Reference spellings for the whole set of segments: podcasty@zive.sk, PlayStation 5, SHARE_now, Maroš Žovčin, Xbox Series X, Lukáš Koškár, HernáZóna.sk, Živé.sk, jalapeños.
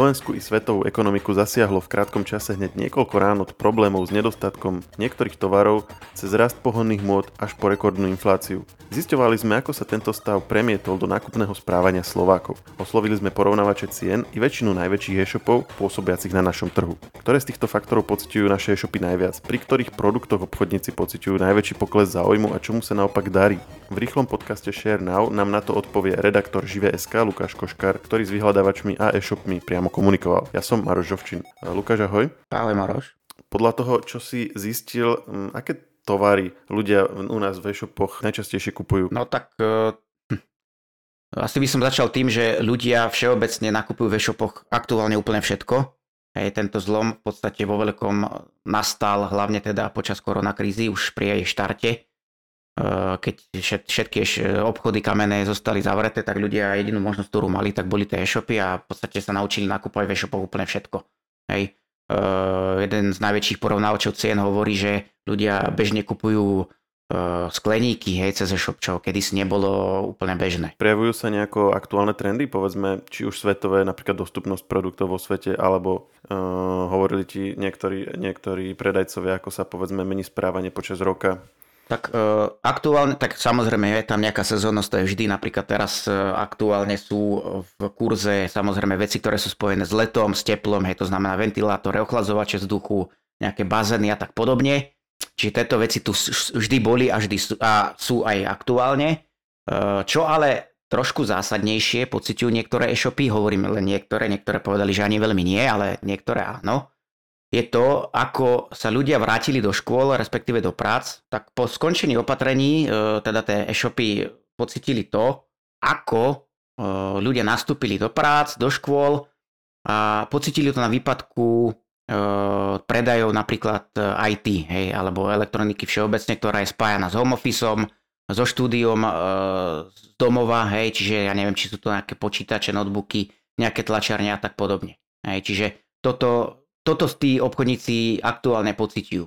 Slovenskú i svetovú ekonomiku zasiahlo v krátkom čase hneď niekoľko rán od problémov s nedostatkom niektorých tovarov cez rast pohonných môd až po rekordnú infláciu. Zisťovali sme, ako sa tento stav premietol do nákupného správania Slovákov. Oslovili sme porovnávače cien i väčšinu najväčších e-shopov pôsobiacich na našom trhu. Ktoré z týchto faktorov pociťujú naše e-shopy najviac? Pri ktorých produktoch obchodníci pociťujú najväčší pokles záujmu a čomu sa naopak darí? V rýchlom podcaste SHARE_now nám na to odpovie redaktor Živé.sk Lukáš Koškár, ktorý s vyhľadávačmi a e-shopmi komunikoval. Ja som Maroš Žovčin. Lukáš, ahoj. Ahoj, Maroš. Podľa toho, čo si zistil, aké tovary ľudia u nás v e-shopoch najčastejšie kupujú? No tak asi by som začal tým, že ľudia všeobecne nakupujú v e-shopoch aktuálne úplne všetko. Tento zlom v podstate vo veľkom nastal hlavne teda počas koronakrízy, už pri jej štarte. Keď všetky obchody kamenné zostali zavreté, tak ľudia jedinú možnosť, ktorú mali, tak boli tie e-shopy a v podstate sa naučili nakúpať v e-shopoch úplne všetko. Hej. Jeden z najväčších porovnávačov cien hovorí, že ľudia bežne kupujú skleníky, hej, cez e-shop, čo kedysi nebolo úplne bežné. Prejavujú sa nejako aktuálne trendy, povedzme, či už svetové, napríklad dostupnosť produktov vo svete, alebo hovorili ti niektorí predajcovia, ako sa povedzme mení správanie počas roka? Tak aktuálne, tak samozrejme je tam nejaká sezónnosť, to je vždy, napríklad teraz aktuálne sú v kurze samozrejme veci, ktoré sú spojené s letom, s teplom, hej, to znamená ventilátor, ochládzovače vzduchu, nejaké bazény a tak podobne. Čiže tieto veci tu vždy boli a vždy sú aj aktuálne. Čo ale trošku zásadnejšie pociťujú niektoré e-shopy, hovorím len niektoré povedali, že ani veľmi nie, ale niektoré áno. Je to, ako sa ľudia vrátili do škôl, respektíve do prác, tak po skončení opatrení, teda tie e-shopy pocitili to, ako ľudia nastúpili do prác, do škôl a pocitili to na výpadku predajov napríklad IT, hej, alebo elektroniky všeobecne, ktorá je spájana s home officeom, so štúdiom z domova, hej, čiže ja neviem, či sú to nejaké počítače, notebooky, nejaké tlačiarne a tak podobne. Hej, čiže toto tí obchodníci aktuálne pociťujú.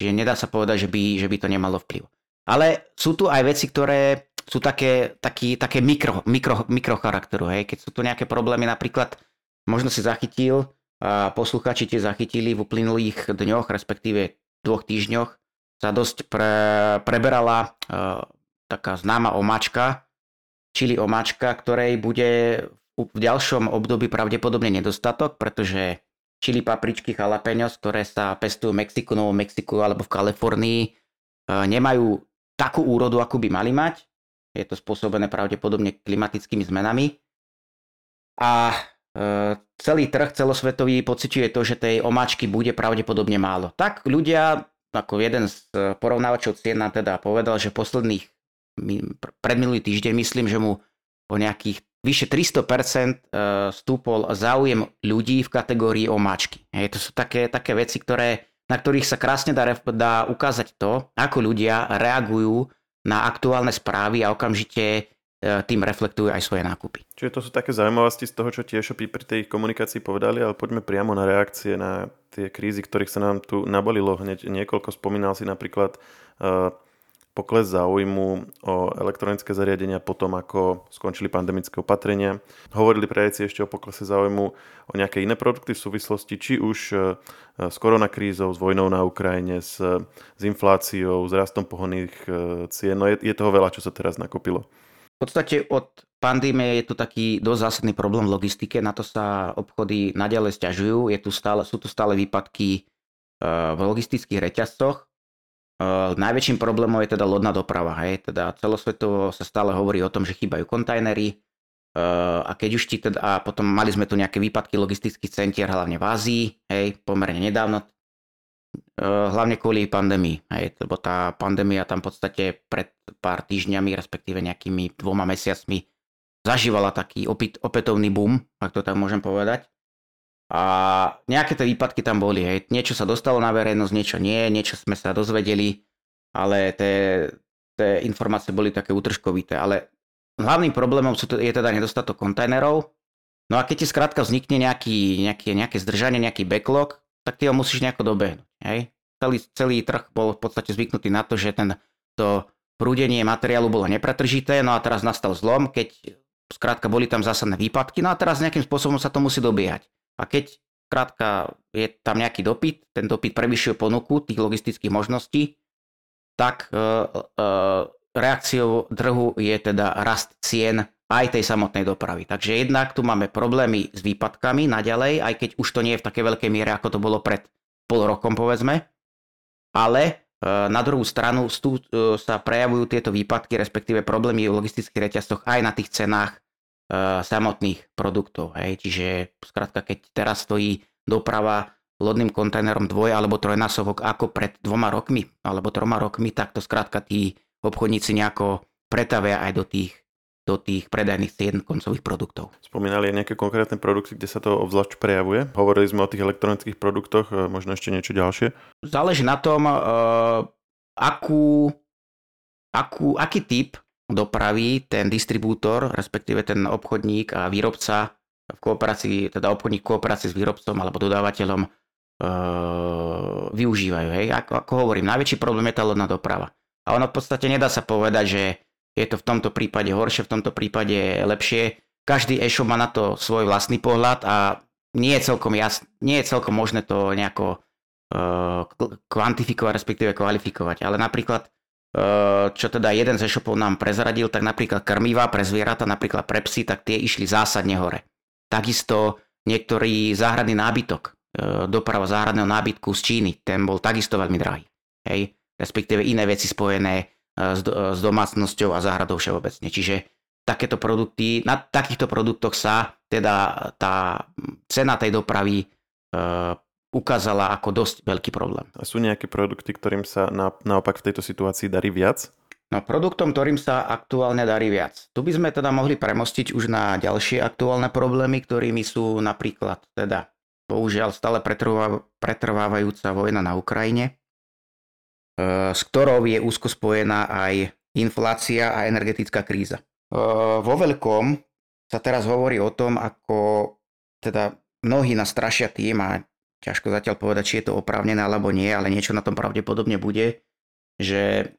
Čiže nedá sa povedať, že by to nemalo vplyv. Ale sú tu aj veci, ktoré sú také mikrocharakteru. Hej. Keď sú tu nejaké problémy, napríklad, možno si zachytil, a posluchači tie zachytili v uplynulých dňoch, respektíve dvoch týždňoch, sa dosť preberala taká známa omáčka, čili omáčka, ktorej bude v ďalšom období pravdepodobne nedostatok, pretože čili papričky jalapeños, ktoré sa pestujú v Mexiku, Novom Mexiku alebo v Kalifornii, nemajú takú úrodu, akú by mali mať. Je to spôsobené pravdepodobne klimatickými zmenami. A celý trh celosvetový pociťuje to, že tej omáčky bude pravdepodobne málo. Tak ľudia, ako jeden z porovnávačov cien nám teda povedal, že predminulý týždeň, myslím, že mu o nejakých vyše 300% stúpol záujem ľudí v kategórii omáčky. Hej, to sú také veci, na ktorých sa krásne dá ukázať to, ako ľudia reagujú na aktuálne správy a okamžite tým reflektujú aj svoje nákupy. Čiže to sú také zaujímavosti z toho, čo tie e-shopy pri tej komunikácii povedali, ale poďme priamo na reakcie na tie krízy, ktorých sa nám tu nabalilo hneď niekoľko. Spomínal si napríklad pokles záujmu o elektronické zariadenia potom, ako skončili pandemické opatrenia. Hovorili predajci ešte o poklese záujmu o nejaké iné produkty v súvislosti, či už s koronakrízou, s vojnou na Ukrajine, s infláciou, s rastom pohonných cien. No je toho veľa, čo sa teraz nakopilo. V podstate od pandémie je tu taký dosť zásadný problém v logistike. Na to sa obchody naďalej sťažujú. Sú tu stále výpadky v logistických reťazcoch. Najväčším problémom je teda lodná doprava, hej, teda celosvetovo sa stále hovorí o tom, že chýbajú kontajnery a keď už a potom mali sme tu nejaké výpadky logistických centier, hlavne v Ázii, hej, pomerne nedávno, hlavne kvôli pandémii, hej, lebo tá pandémia tam v podstate pred pár týždňami, respektíve nejakými 2 mesiacmi zažívala taký opätovný boom, ak to tak môžem povedať. A nejaké tie výpadky tam boli, hej. Niečo sa dostalo na verejnosť, niečo nie, niečo sme sa dozvedeli, ale tie informácie boli také útržkovité. Ale hlavným problémom je teda nedostatok kontajnerov. No a keď ti skrátka vznikne nejaké zdržanie, nejaký backlog, tak ty ho musíš nejako dobehnúť. Hej. Celý trh bol v podstate zvyknutý na to, že to prúdenie materiálu bolo nepretržité, no a teraz nastal zlom, keď Skrátka, boli tam zásadné výpadky, no a teraz nejakým spôsobom sa to musí dobíjať. A keď skrátka je tam nejaký dopyt, ten dopyt prevyšuje ponuku tých logistických možností, tak reakciou trhu je teda rast cien aj tej samotnej dopravy. Takže jednak tu máme problémy s výpadkami naďalej, aj keď už to nie je v takej veľkej miere, ako to bolo pred pol rokom, povedzme. Ale na druhú stranu sa prejavujú tieto výpadky, respektíve problémy v logistických reťazcoch aj na tých cenách samotných produktov. Hej. Čiže skrátka, keď teraz stojí doprava lodným kontajnerom dvoj alebo trojnásobok ako pred 2 rokmi alebo 3 rokmi, tak to skrátka tí obchodníci nejako pretavia aj do tých predajných cien koncových produktov. Spomínali aj nejaké konkrétne produkty, kde sa to obzvlášť prejavuje? Hovorili sme o tých elektronických produktoch, možno ešte niečo ďalšie? Záleží na tom, aký typ dopravy ten distribútor, respektíve ten obchodník a výrobca v kooperácii, teda obchodník v kooperácii s výrobcom alebo dodávateľom využívajú. Hej? Ako hovorím, najväčší problém je tá lodná doprava. A ono v podstate nedá sa povedať, že je to v tomto prípade horšie, v tomto prípade lepšie. Každý e-shop má na to svoj vlastný pohľad a nie je celkom možné to nejako kvantifikovať, respektíve kvalifikovať. Ale napríklad, čo teda jeden z e-shopov nám prezradil, tak napríklad krmivá pre zvieratá, napríklad pre psy, tak tie išli zásadne hore. Takisto niektorý záhradný nábytok, doprava záhradného nábytku z Číny, ten bol takisto veľmi drahý. Hej? Respektíve iné veci spojené s domácnosťou a záhradou všeobecne. Čiže takéto produkty, na takýchto produktoch sa teda tá cena tej dopravy ukázala ako dosť veľký problém. A sú nejaké produkty, ktorým sa naopak v tejto situácii darí viac? No produktom, ktorým sa aktuálne darí viac. Tu by sme teda mohli premostiť už na ďalšie aktuálne problémy, ktorými sú napríklad teda bohužiaľ stále pretrvávajúca vojna na Ukrajine, s ktorou je úzko spojená aj inflácia a energetická kríza. Vo veľkom sa teraz hovorí o tom, ako teda mnohí nás strašia tým, a ťažko zatiaľ povedať, či je to oprávnené alebo nie, ale niečo na tom pravdepodobne bude, že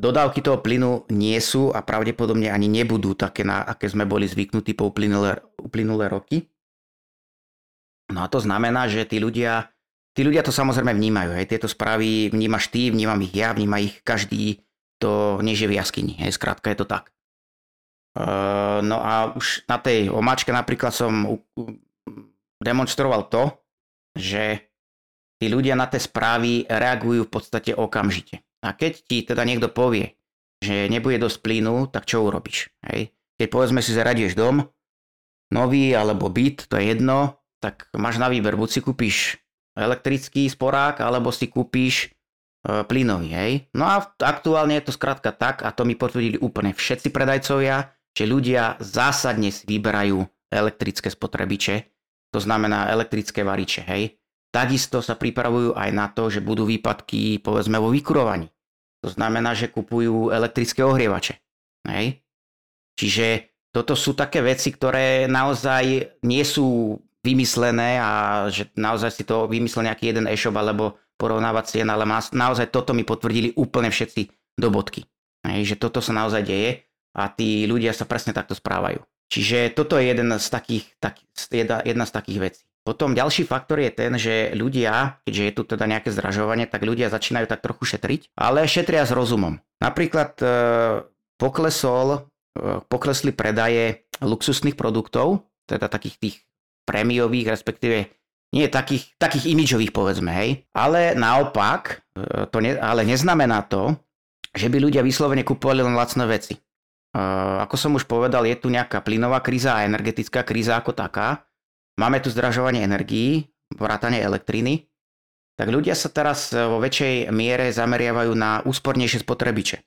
dodávky toho plynu nie sú a pravdepodobne ani nebudú také, na aké sme boli zvyknutí po uplynulé roky. No a to znamená, že tí ľudia to samozrejme vnímajú, hej, tieto správy vnímaš ty, vnímam ich ja, vníma ich každý, to nežije v jaskyni, hej, skrátka je to tak. No a už na tej omáčke napríklad som demonstroval to, že tí ľudia na tie správy reagujú v podstate okamžite. A keď ti teda niekto povie, že nebude dosť plynu, tak čo urobíš, hej? Keď povedzme si zaradieš dom, nový alebo byt, to je jedno, tak máš na výber, buď si kúpiš elektrický sporák, alebo si kúpiš plynový, hej. No a aktuálne je to skrátka tak, a to mi potvrdili úplne všetci predajcovia, že ľudia zásadne si vyberajú elektrické spotrebiče, to znamená elektrické variče, hej. Takisto sa pripravujú aj na to, že budú výpadky, povedzme, vo vykurovaní. To znamená, že kupujú elektrické ohrievače, hej. Čiže toto sú také veci, ktoré naozaj nie sú vymyslené a že naozaj si to vymyslel nejaký jeden e-shop alebo porovnávať cien, ale naozaj toto mi potvrdili úplne všetci do bodky. Hej, že toto sa naozaj deje a tí ľudia sa presne takto správajú. Čiže toto je jedna z takých vecí. Potom ďalší faktor je ten, že ľudia, keďže je tu teda nejaké zdražovanie, tak ľudia začínajú tak trochu šetriť, ale šetria s rozumom. Napríklad poklesli predaje luxusných produktov, teda takých tých prémiových, respektíve nie takých imidžových, povedzme, hej. Ale naopak, ale neznamená to, že by ľudia vyslovene kupovali len lacné veci. Ako som už povedal, je tu nejaká plynová kríza a energetická kríza ako taká. Máme tu zdražovanie energií, vrátane elektriny. Tak ľudia sa teraz vo väčšej miere zameriavajú na úspornejšie spotrebiče.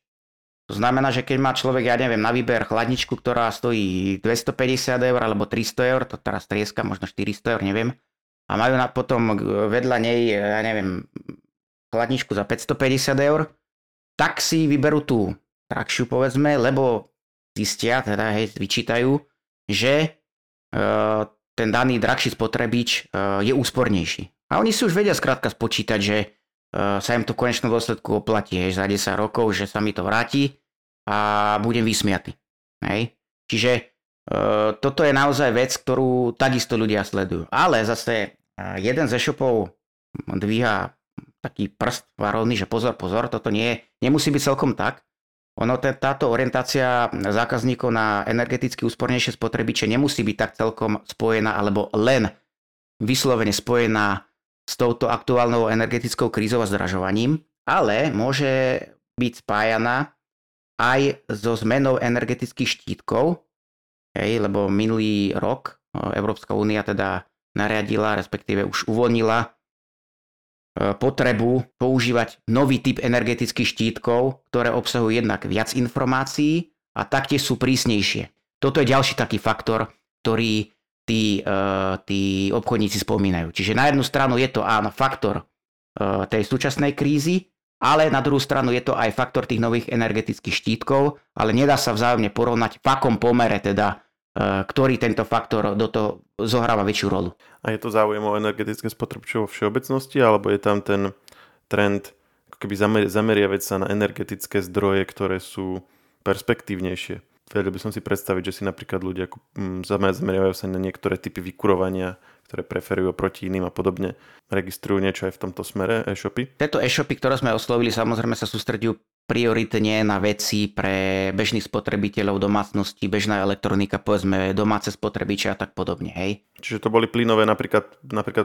To znamená, že keď má človek, ja neviem, na výber chladničku, ktorá stojí 250 € alebo 300 €, to teraz trieska, možno 400 €, neviem. A majú potom vedľa nej, ja neviem, chladničku za 550 €, tak si vyberú tú drahšiu, povedzme, lebo zistia, teda hej, vyčítajú, že ten daný drahší spotrebič je úspornejší. A oni si už vedia skrátka spočítať, že sa im to v konečnom dôsledku oplatí, hej, za 10 rokov, že sa mi to vráti a budem vysmiaty. Hej. Čiže toto je naozaj vec, ktorú takisto ľudia sledujú. Ale zase jeden z e-shopov dvíha taký prst varovný, že pozor, toto nemusí byť celkom tak. Ono táto orientácia zákazníkov na energeticky úspornejšie spotrebiče nemusí byť tak celkom spojená alebo len vyslovene spojená s touto aktuálnou energetickou krízou a zdražovaním, ale môže byť spájaná aj so zmenou energetických štítkov, lebo minulý rok Európska únia teda nariadila, respektíve už uvoľnila potrebu používať nový typ energetických štítkov, ktoré obsahujú jednak viac informácií a taktiež sú prísnejšie. Toto je ďalší taký faktor, ktorý tí obchodníci spomínajú. Čiže na jednu stranu je to áno faktor tej súčasnej krízy, ale na druhú stranu je to aj faktor tých nových energetických štítkov, ale nedá sa vzájomne porovnať, v akom pomere teda ktorý tento faktor do toho zohráva väčšiu rolu. A je to záujem o energetické spotrebiče vo všeobecnosti, alebo je tam ten trend keby zameriavať sa na energetické zdroje, ktoré sú perspektívnejšie? Vedel by som si predstaviť, že si napríklad ľudia zameriavajú sa na niektoré typy vykurovania, ktoré preferujú proti iným a podobne. Registrujú niečo aj v tomto smere e-shopy? Tieto e-shopy, ktoré sme oslovili, samozrejme sa sústredujú prioritne na veci pre bežných spotrebiteľov, domácnosti, bežná elektronika, povedzme domáce spotrebiče a tak podobne, hej. Čiže to boli plynové, napríklad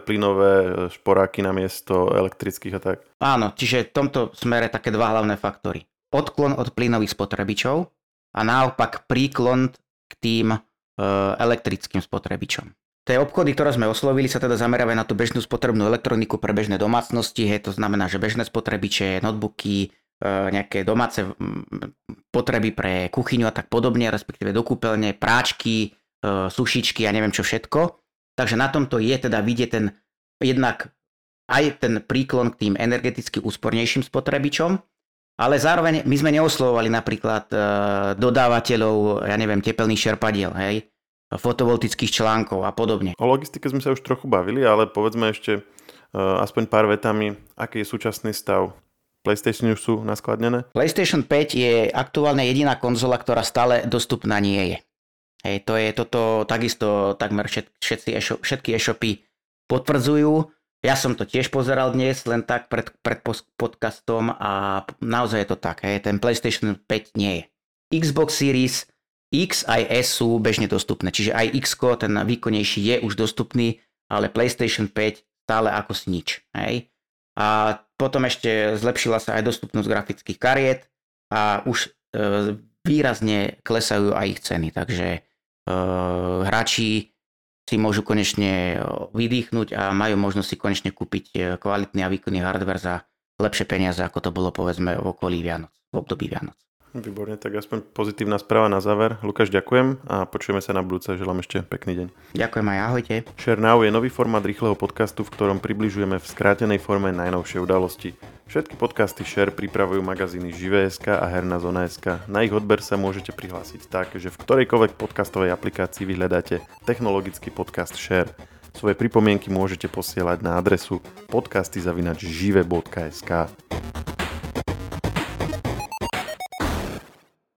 plynové šporáky namiesto elektrických a tak. Áno, čiže v tomto smere také dva hlavné faktory. Odklon od plynových spotrebičov a naopak príklon k tým elektrickým spotrebičom. Tie obchody, ktoré sme oslovili, sa teda zameriavajú na tú bežnú spotrebnú elektroniku pre bežné domácnosti, hej, to znamená, že bežné spotrebiče, notebooky, nejaké domáce potreby pre kuchyňu a tak podobne, respektíve do kúpeľne, práčky, sušičky a neviem čo všetko. Takže na tomto je teda vidieť ten jednak aj ten príklon k tým energeticky úspornejším spotrebičom, ale zároveň my sme neoslovovali napríklad dodávateľov, ja neviem, tepelných čerpadiel, hej, fotovoltických článkov a podobne. O logistike sme sa už trochu bavili, ale povedzme ešte aspoň pár vetami, aký je súčasný stav. PlayStation už sú naskladnené? PlayStation 5 je aktuálne jediná konzola, ktorá stále dostupná nie je. Hej, to je toto takisto takmer všetky e-shopy potvrdzujú. Ja som to tiež pozeral dnes, len tak pred podcastom a naozaj je to tak. Hej, ten PlayStation 5 nie je. Xbox Series X aj S sú bežne dostupné, čiže aj X-ko, ten výkonnejší, je už dostupný, ale PlayStation 5 stále ako si nič. Hej. A potom ešte zlepšila sa aj dostupnosť grafických kariet a už výrazne klesajú aj ich ceny, takže hráči si môžu konečne vydýchnuť a majú možnosť si konečne kúpiť kvalitný a výkonný hardware za lepšie peniaze, ako to bolo povedzme v okolí Vianoc, v období Vianoc. Výborne, tak aspoň pozitívna správa na záver. Lukáš, ďakujem a počujeme sa na budúce. Želám ešte pekný deň. Ďakujem aj ahojte. SHARE_now je nový formát rýchleho podcastu, v ktorom približujeme v skrátenej forme najnovšie udalosti. Všetky podcasty Share pripravujú magazíny Živé.sk a HernáZóna.sk. Na ich odber sa môžete prihlásiť tak, že v ktorejkoľvek podcastovej aplikácii vyhľadáte technologický podcast Share. Svoje pripomienky môžete posielať na adresu podcasty@žive.sk.